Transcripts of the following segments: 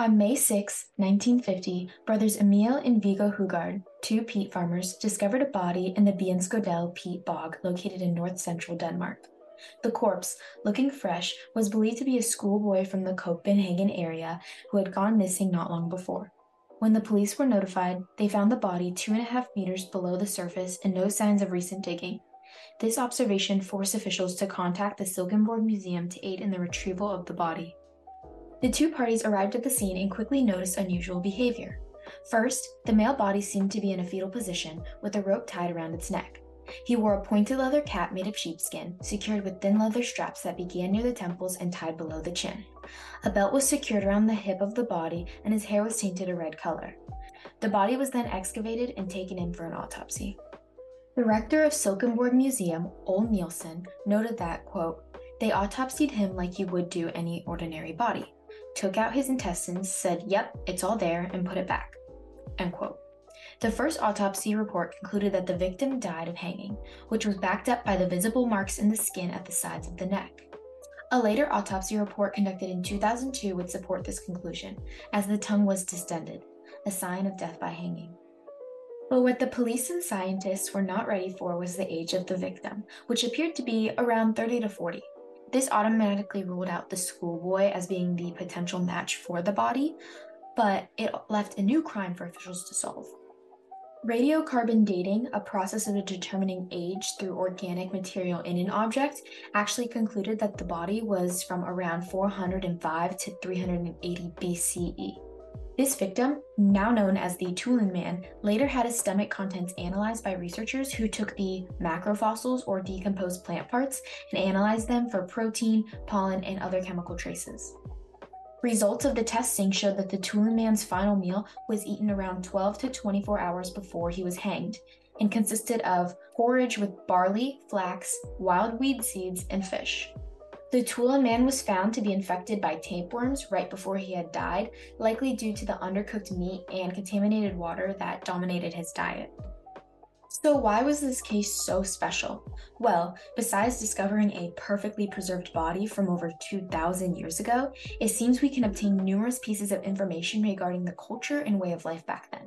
On May 6, 1950, brothers Emil and Vigo Hugard, two peat farmers, discovered a body in the Bjenskodel peat bog located in north-central Denmark. The corpse, looking fresh, was believed to be a schoolboy from the Copenhagen area who had gone missing not long before. When the police were notified, they found the body 2.5 meters below the surface and no signs of recent digging. This observation forced officials to contact the Silkenborg Museum to aid in the retrieval of the body. The two parties arrived at the scene and quickly noticed unusual behavior. First, the male body seemed to be in a fetal position with a rope tied around its neck. He wore a pointed leather cap made of sheepskin, secured with thin leather straps that began near the temples and tied below the chin. A belt was secured around the hip of the body, and his hair was tainted a red color. The body was then excavated and taken in for an autopsy. The rector of Silkenborg Museum, Ole Nielsen, noted that, quote, "They autopsied him like you would do any ordinary body, took out his intestines, said, yep, it's all there, and put it back," end quote. The first autopsy report concluded that the victim died of hanging, which was backed up by the visible marks in the skin at the sides of the neck. A later autopsy report conducted in 2002 would support this conclusion, as the tongue was distended, a sign of death by hanging. But what the police and scientists were not ready for was the age of the victim, which appeared to be around 30 to 40. This automatically ruled out the schoolboy as being the potential match for the body, but it left a new crime for officials to solve. Radiocarbon dating, a process of determining age through organic material in an object, actually concluded that the body was from around 405 to 380 BCE. This victim, now known as the Tollund Man, later had his stomach contents analyzed by researchers who took the macrofossils or decomposed plant parts and analyzed them for protein, pollen, and other chemical traces. Results of the testing showed that the Tollund Man's final meal was eaten around 12 to 24 hours before he was hanged, and consisted of porridge with barley, flax, wild weed seeds, and fish. The Tollund Man was found to be infected by tapeworms right before he had died, likely due to the undercooked meat and contaminated water that dominated his diet. So why was this case so special? Well, besides discovering a perfectly preserved body from over 2,000 years ago, it seems we can obtain numerous pieces of information regarding the culture and way of life back then.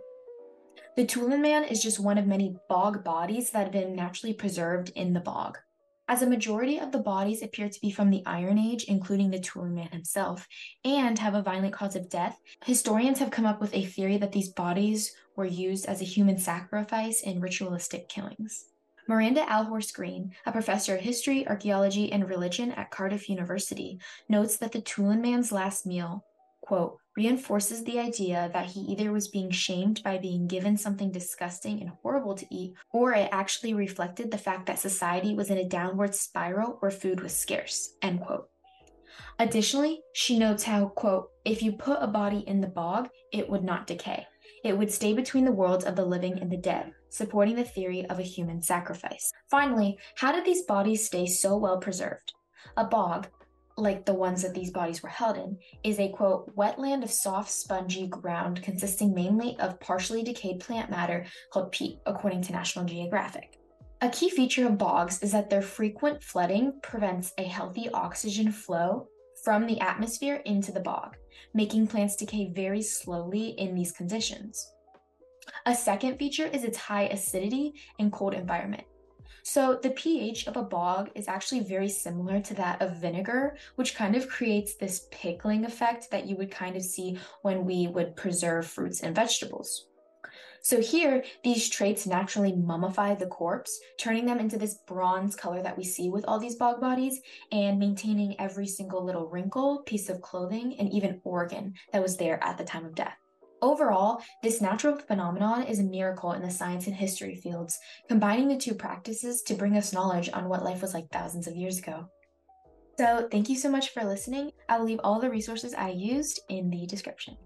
The Tollund Man is just one of many bog bodies that have been naturally preserved in the bog. As a majority of the bodies appear to be from the Iron Age, including the Tollund Man himself, and have a violent cause of death, historians have come up with a theory that these bodies were used as a human sacrifice in ritualistic killings. Miranda Aldhouse-Green, a professor of history, archaeology, and religion at Cardiff University, notes that the Tollund Man's last meal, quote, "reinforces the idea that he either was being shamed by being given something disgusting and horrible to eat, or it actually reflected the fact that society was in a downward spiral where food was scarce," end quote. Additionally, she notes how, quote, "if you put a body in the bog, it would not decay. It would stay between the worlds of the living and the dead," supporting the theory of a human sacrifice. Finally, how did these bodies stay so well preserved? A bog, like the ones that these bodies were held in, is a, quote, "wetland of soft, spongy ground consisting mainly of partially decayed plant matter called peat," according to National Geographic. A key feature of bogs is that their frequent flooding prevents a healthy oxygen flow from the atmosphere into the bog, making plants decay very slowly in these conditions. A second feature is its high acidity and cold environment. So the pH of a bog is actually very similar to that of vinegar, which kind of creates this pickling effect that you would kind of see when we would preserve fruits and vegetables. So here, these traits naturally mummify the corpse, turning them into this bronze color that we see with all these bog bodies, and maintaining every single little wrinkle, piece of clothing, and even organ that was there at the time of death. Overall, this natural phenomenon is a miracle in the science and history fields, combining the two practices to bring us knowledge on what life was like thousands of years ago. So thank you so much for listening. I'll leave all the resources I used in the description.